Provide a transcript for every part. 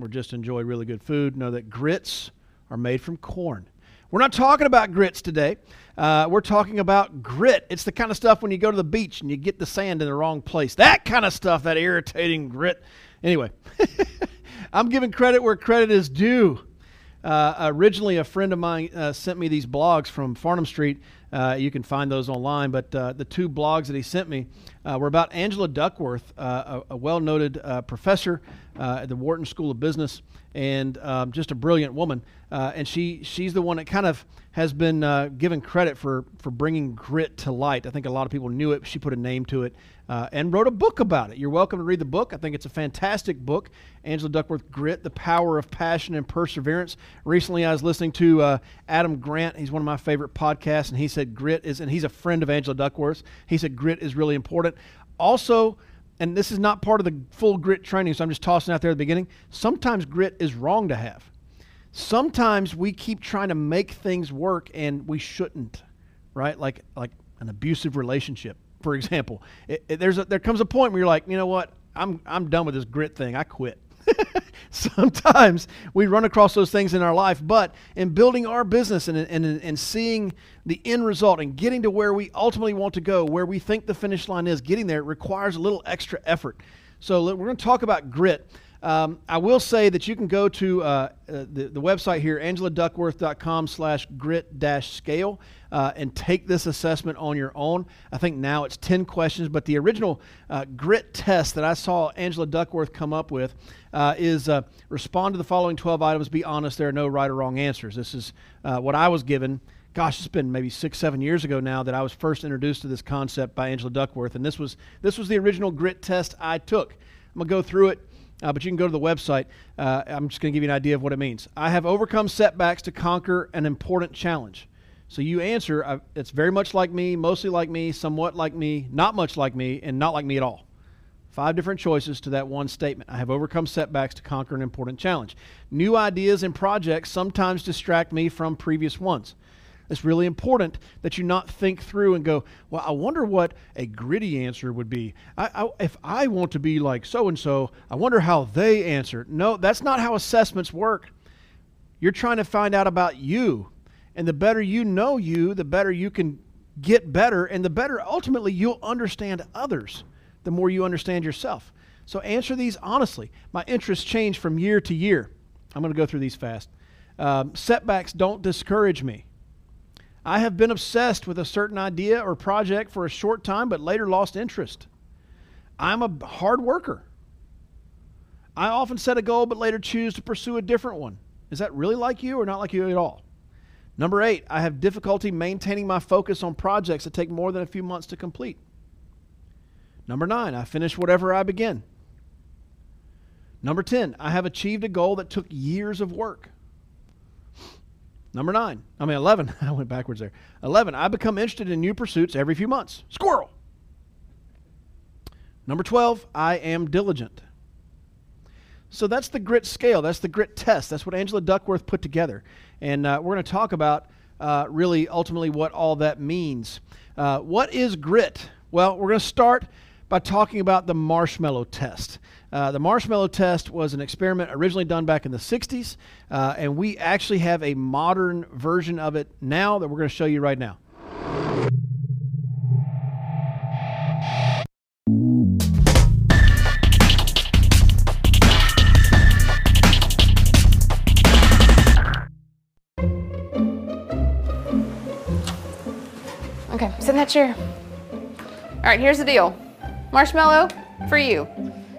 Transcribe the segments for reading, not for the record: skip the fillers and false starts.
or just enjoy really good food know that grits are made from corn. We're not talking about grits today. We're talking about grit. It's the kind of stuff when you go to the beach and you get the sand in the wrong place. That kind of stuff, that irritating grit. Anyway, I'm giving credit where credit is due. Originally, a friend of mine sent me these blogs from Farnham Street. You can find those online, but the two blogs that he sent me were about Angela Duckworth, a well-noted professor at the Wharton School of Business, and just a brilliant woman. And she's the one that kind of has been given credit for bringing grit to light. I think a lot of people knew it. She put a name to it and wrote a book about it. You're welcome to read the book. I think it's a fantastic book, Angela Duckworth, Grit, The Power of Passion and Perseverance. Recently, I was listening to Adam Grant. He's one of my favorite podcasts, and he said grit is, and he's a friend of Angela Duckworth's, he said grit is really important. Also, and this is not part of the full grit training, so I'm just tossing out there at the beginning, sometimes grit is wrong to have. Sometimes we keep trying to make things work and we shouldn't, right? Like an abusive relationship, for example. There comes a point where you're like, you know what? I'm done with this grit thing. I quit. Sometimes we run across those things in our life, but in building our business and seeing the end result and getting to where we ultimately want to go, where we think the finish line is, getting there requires a little extra effort. So we're going to talk about grit. I will say that you can go to the website here, AngelaDuckworth.com/grit-scale, and take this assessment on your own. I think now it's 10 questions, but the original grit test that I saw Angela Duckworth come up with is respond to the following 12 items, be honest, there are no right or wrong answers. This is what I was given. Gosh, it's been maybe 6-7 years ago now that I was first introduced to this concept by Angela Duckworth, and this was the original grit test I took. I'm going to go through it. But you can go to the website. I'm just going to give you an idea of what it means. I have overcome setbacks to conquer an important challenge. So you answer, it's very much like me, mostly like me, somewhat like me, not much like me, and not like me at all. 5 different choices to that one statement. I have overcome setbacks to conquer an important challenge. New ideas and projects sometimes distract me from previous ones. It's really important that you not think through and go, well, I wonder what a gritty answer would be. If I want to be like so-and-so, I wonder how they answer. No, that's not how assessments work. You're trying to find out about you. And the better you know you, the better you can get better. And the better, ultimately, you'll understand others the more you understand yourself. So answer these honestly. My interests change from year to year. I'm going to go through these fast. Setbacks don't discourage me. I have been obsessed with a certain idea or project for a short time, but later lost interest. I'm a hard worker. I often set a goal, but later choose to pursue a different one. Is that really like you or not like you at all? Number 8, I have difficulty maintaining my focus on projects that take more than a few months to complete. Number 9, I finish whatever I begin. Number 10, I have achieved a goal that took years of work. Number 11. I went backwards there. 11, I become interested in new pursuits every few months. Squirrel. Number 12, I am diligent. So that's the grit scale. That's the grit test. That's what Angela Duckworth put together. And we're going to talk about really ultimately what all that means. What is grit? Well, we're going to start by talking about the marshmallow test. The marshmallow test was an experiment originally done back in the 60s, and we actually have a modern version of it now that we're going to show you right now. Okay, sit in that chair. All right, here's the deal. Marshmallow for you.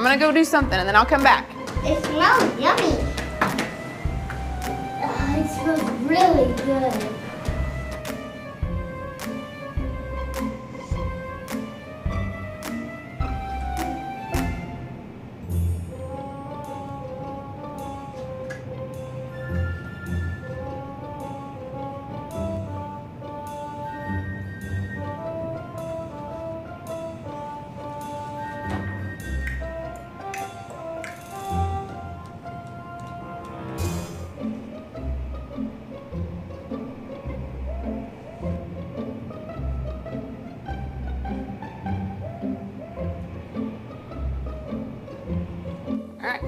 I'm gonna go do something and then I'll come back. It smells yummy. It smells really good.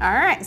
All right,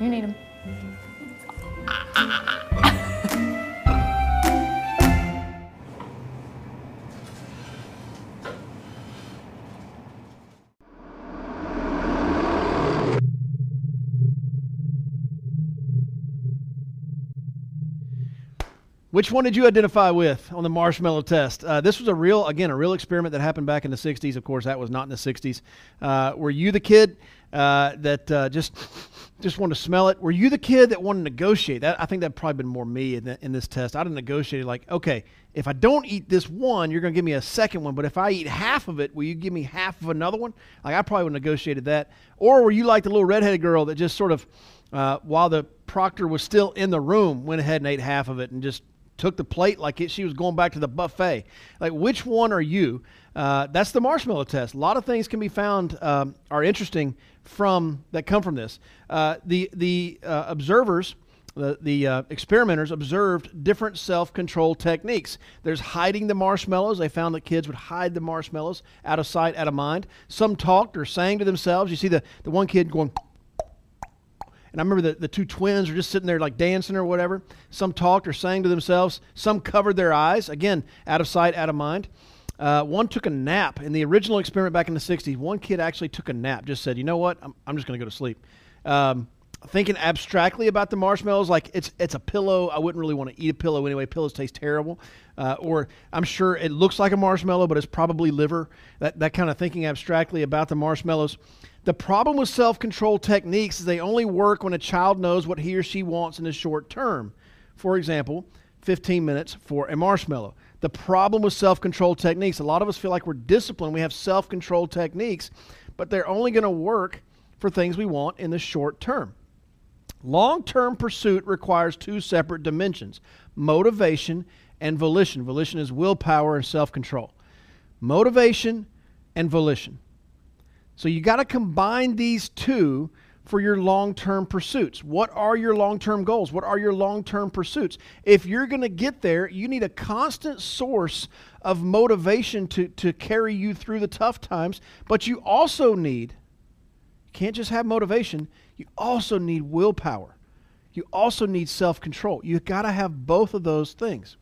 You need them. Which one did you identify with on the marshmallow test? This was a real experiment that happened back in the 60s. Of course, that was not in the 60s. Were you the kid that just wanted to smell it? Were you the kid that wanted to negotiate? That, I think that'd probably been more me in this test. I'd have negotiated like, okay, if I don't eat this one, you're going to give me a second one. But if I eat half of it, will you give me half of another one? Like, I probably would have negotiated that. Or were you like the little redheaded girl that just sort of, while the proctor was still in the room, went ahead and ate half of it and just took the plate like she was going back to the buffet? Like, which one are you? That's the marshmallow test. A lot of things can be found are interesting that come from this. The observers, the experimenters observed different self-control techniques. There's hiding the marshmallows. They found that kids would hide the marshmallows out of sight, out of mind. Some talked or sang to themselves. You see the one kid going... And I remember the two twins were just sitting there like dancing or whatever. Some talked or sang to themselves. Some covered their eyes. Again, out of sight, out of mind. One took a nap. In the original experiment back in the 60s, one kid actually took a nap, just said, you know what, I'm just going to go to sleep. Thinking abstractly about the marshmallows, like it's a pillow. I wouldn't really want to eat a pillow anyway. Pillows taste terrible. Or I'm sure it looks like a marshmallow, but it's probably liver. That kind of thinking abstractly about the marshmallows. The problem with self-control techniques is they only work when a child knows what he or she wants in the short term. For example, 15 minutes for a marshmallow. The problem with self-control techniques, a lot of us feel like we're disciplined. We have self-control techniques, but they're only going to work for things we want in the short term. Long-term pursuit requires two separate dimensions, motivation and volition. Volition is willpower and self-control. Motivation and volition. So you got to combine these two for your long-term pursuits. What are your long-term goals? What are your long-term pursuits? If you're going to get there, you need a constant source of motivation to carry you through the tough times, but you also need, you can't just have motivation, you also need willpower. You also need self-control. You've got to have both of those things.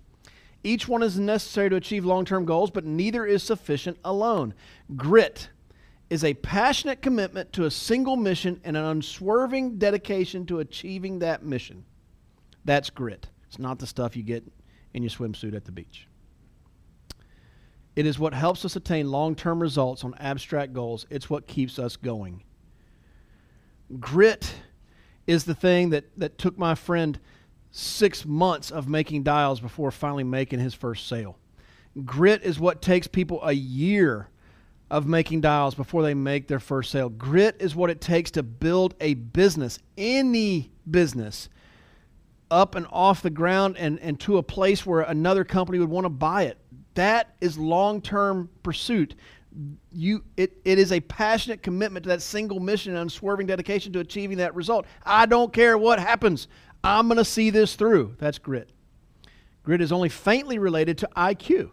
Each one is necessary to achieve long-term goals, but neither is sufficient alone. Grit is a passionate commitment to a single mission and an unswerving dedication to achieving that mission. That's grit. It's not the stuff you get in your swimsuit at the beach. It is what helps us attain long-term results on abstract goals. It's what keeps us going. Grit is the thing that took my friend 6 months of making dials before finally making his first sale. Grit is what takes people a year of making dials before they make their first sale. Grit is what it takes to build a business, any business, up and off the ground and to a place where another company would want to buy it. That is long-term pursuit. It is a passionate commitment to that single mission and unswerving dedication to achieving that result. I don't care what happens. I'm going to see this through. That's grit. Grit is only faintly related to IQ.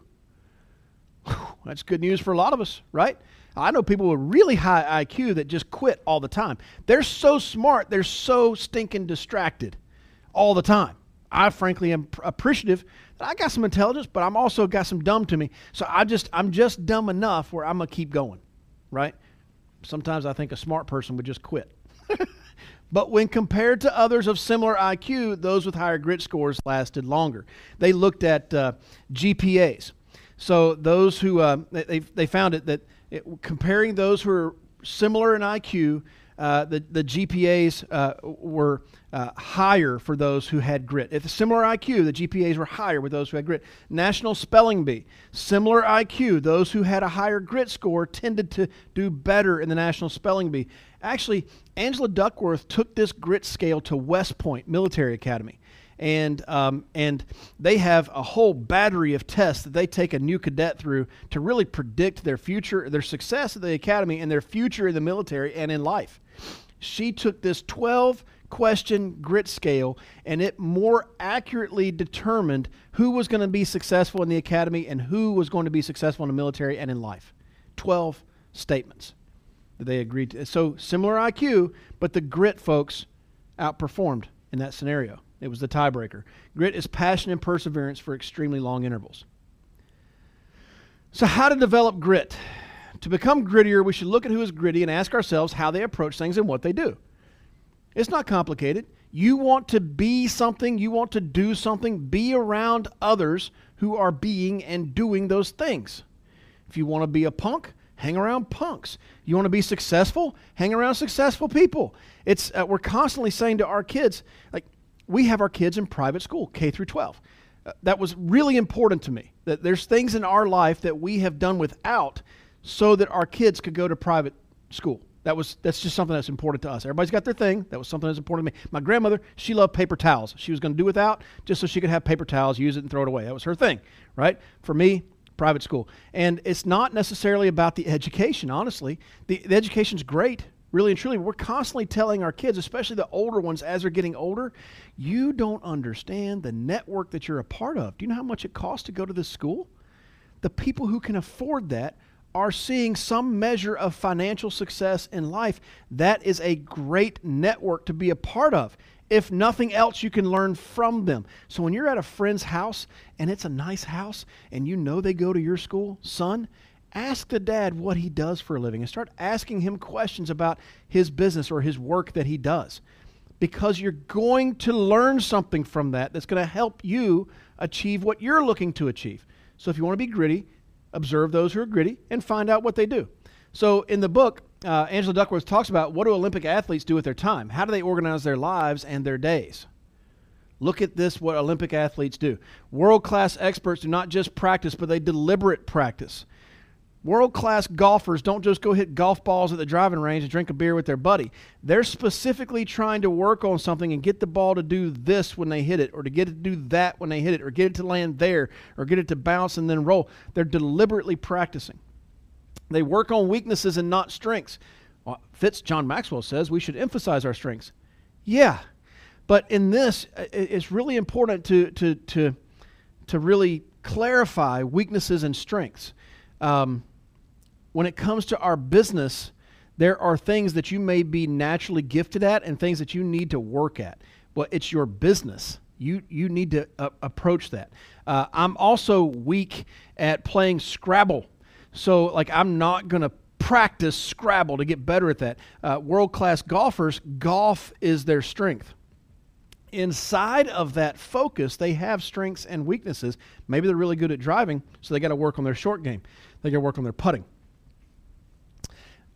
That's good news for a lot of us, right? I know people with really high IQ that just quit all the time. They're so smart, they're so stinking distracted all the time. I frankly am appreciative that I got some intelligence, but I'm also got some dumb to me. So I'm just dumb enough where I'm going to keep going, right? Sometimes I think a smart person would just quit. But when compared to others of similar IQ, those with higher grit scores lasted longer. They looked at GPAs. So those who, they found it that comparing those who are similar in IQ, the GPAs were higher for those who had grit. If similar IQ, the GPAs were higher with those who had grit. National Spelling Bee, similar IQ, those who had a higher grit score tended to do better in the National Spelling Bee. Actually, Angela Duckworth took this grit scale to West Point Military Academy. And they have a whole battery of tests that they take a new cadet through to really predict their future, their success at the academy, and their future in the military and in life. She took this 12-question grit scale, and it more accurately determined who was going to be successful in the academy and who was going to be successful in the military and in life. 12 statements that they agreed to. So similar IQ, but the grit folks outperformed in that scenario. It was the tiebreaker. Grit is passion and perseverance for extremely long intervals. So how to develop grit? To become grittier, we should look at who is gritty and ask ourselves how they approach things and what they do. It's not complicated. You want to be something. You want to do something. Be around others who are being and doing those things. If you want to be a punk, hang around punks. You want to be successful? Hang around successful people. It's we're constantly saying to our kids, like, we have our kids in private school, K through 12. That was really important to me, that there's things in our life that we have done without so that our kids could go to private school. That's just something that's important to us. Everybody's got their thing. That was something that's important to me. My grandmother, she loved paper towels. She was going to do without just so she could have paper towels, use it, and throw it away. That was her thing, right? For me, private school. And it's not necessarily about the education, honestly. The education's great. Really and truly, we're constantly telling our kids, especially the older ones as they're getting older, you don't understand the network that you're a part of. Do you know how much it costs to go to this school? The people who can afford that are seeing some measure of financial success in life. That is a great network to be a part of. If nothing else, you can learn from them. So when you're at a friend's house, and it's a nice house, and you know they go to your school, son, ask the dad what he does for a living and start asking him questions about his business or his work that he does, because you're going to learn something from that that's going to help you achieve what you're looking to achieve. So if you want to be gritty, observe those who are gritty and find out what they do. So in the book, Angela Duckworth talks about what do Olympic athletes do with their time? How do they organize their lives and their days? Look at this, what Olympic athletes do. World-class experts do not just practice, but they deliberate practice. World-class golfers don't just go hit golf balls at the driving range and drink a beer with their buddy. They're specifically trying to work on something and get the ball to do this when they hit it, or to get it to do that when they hit it, or get it to land there, or get it to bounce and then roll. They're deliberately practicing. They work on weaknesses and not strengths. Well, John Maxwell says we should emphasize our strengths. Yeah, but in this, it's really important to really clarify weaknesses and strengths. When it comes to our business, there are things that you may be naturally gifted at and things that you need to work at. Well, it's your business. You need to approach that. I'm also weak at playing Scrabble. So, like, I'm not going to practice Scrabble to get better at that. World-class golfers, golf is their strength. Inside of that focus, they have strengths and weaknesses. Maybe they're really good at driving, so they got to work on their short game. They got to work on their putting.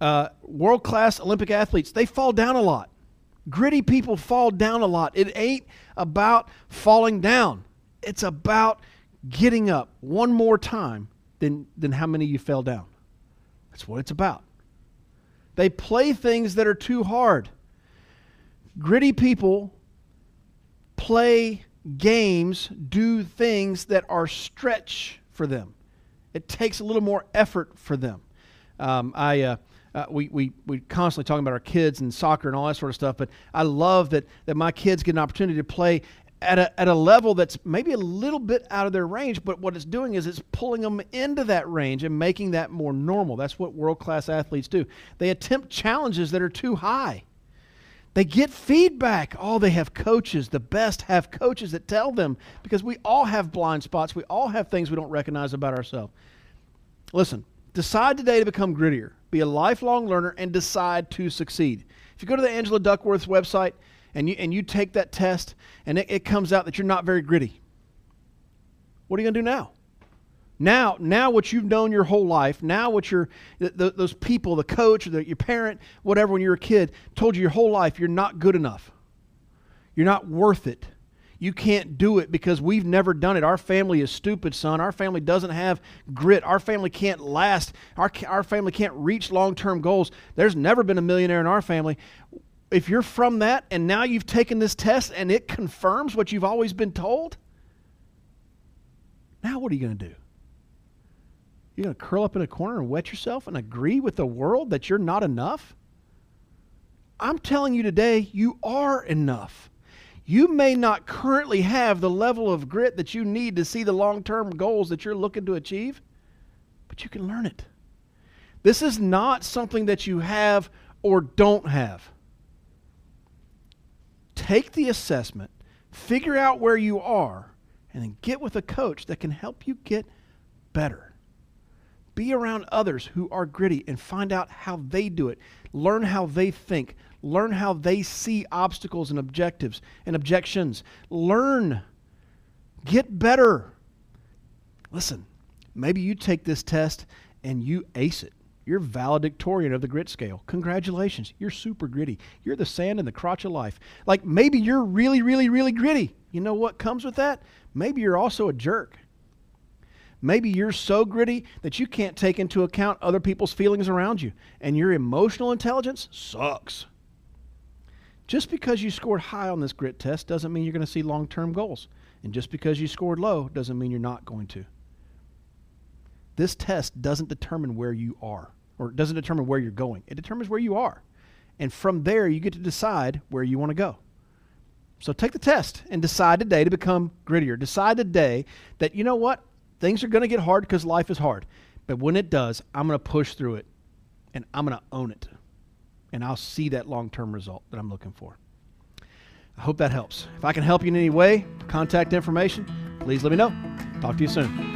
World-class Olympic athletes, they fall down a lot. Gritty people fall down a lot. It ain't about falling down. It's about getting up one more time than how many you fell down. That's what it's about. They play things that are too hard. Gritty people play games, do things that are stretch for them. It takes a little more effort for them. We're constantly talking about our kids and soccer and all that sort of stuff, but I love that my kids get an opportunity to play at a level that's maybe a little bit out of their range, but what it's doing is it's pulling them into that range and making that more normal. That's what world-class athletes do. They attempt challenges that are too high. They get feedback. Oh, they have coaches. The best have coaches that tell them, because we all have blind spots. We all have things we don't recognize about ourselves. Listen, decide today to become grittier. Be a lifelong learner and decide to succeed. If you go to the Angela Duckworth website and you take that test and it comes out that you're not very gritty, what are you going to do now? Now what you've known your whole life, now what those people, the coach, or your parent, whatever, when you were a kid, told you your whole life, you're not good enough. You're not worth it. You can't do it because we've never done it. Our family is stupid, son. Our family doesn't have grit. Our family can't last. Our family can't reach long-term goals. There's never been a millionaire in our family. If you're from that and now you've taken this test and it confirms what you've always been told, now what are you going to do? You're going to curl up in a corner and wet yourself and agree with the world that you're not enough? I'm telling you today, you are enough. You may not currently have the level of grit that you need to see the long-term goals that you're looking to achieve, but you can learn it. This is not something that you have or don't have. Take the assessment, figure out where you are, and then get with a coach that can help you get better. Be around others who are gritty and find out how they do it. Learn how they think. Learn how they see obstacles and objectives and objections. Learn. Get better. Listen, maybe you take this test and you ace it. You're valedictorian of the grit scale. Congratulations. You're super gritty. You're the sand in the crotch of life. Like, maybe you're really, really, really gritty. You know what comes with that? Maybe you're also a jerk. Maybe you're so gritty that you can't take into account other people's feelings around you, and your emotional intelligence sucks. Just because you scored high on this grit test doesn't mean you're going to see long-term goals. And just because you scored low doesn't mean you're not going to. This test doesn't determine where you are, or it doesn't determine where you're going. It determines where you are. And from there, you get to decide where you want to go. So take the test and decide today to become grittier. Decide today that, you know what? Things are going to get hard because life is hard. But when it does, I'm going to push through it, and I'm going to own it. And I'll see that long-term result that I'm looking for. I hope that helps. If I can help you in any way, contact information, please let me know. Talk to you soon.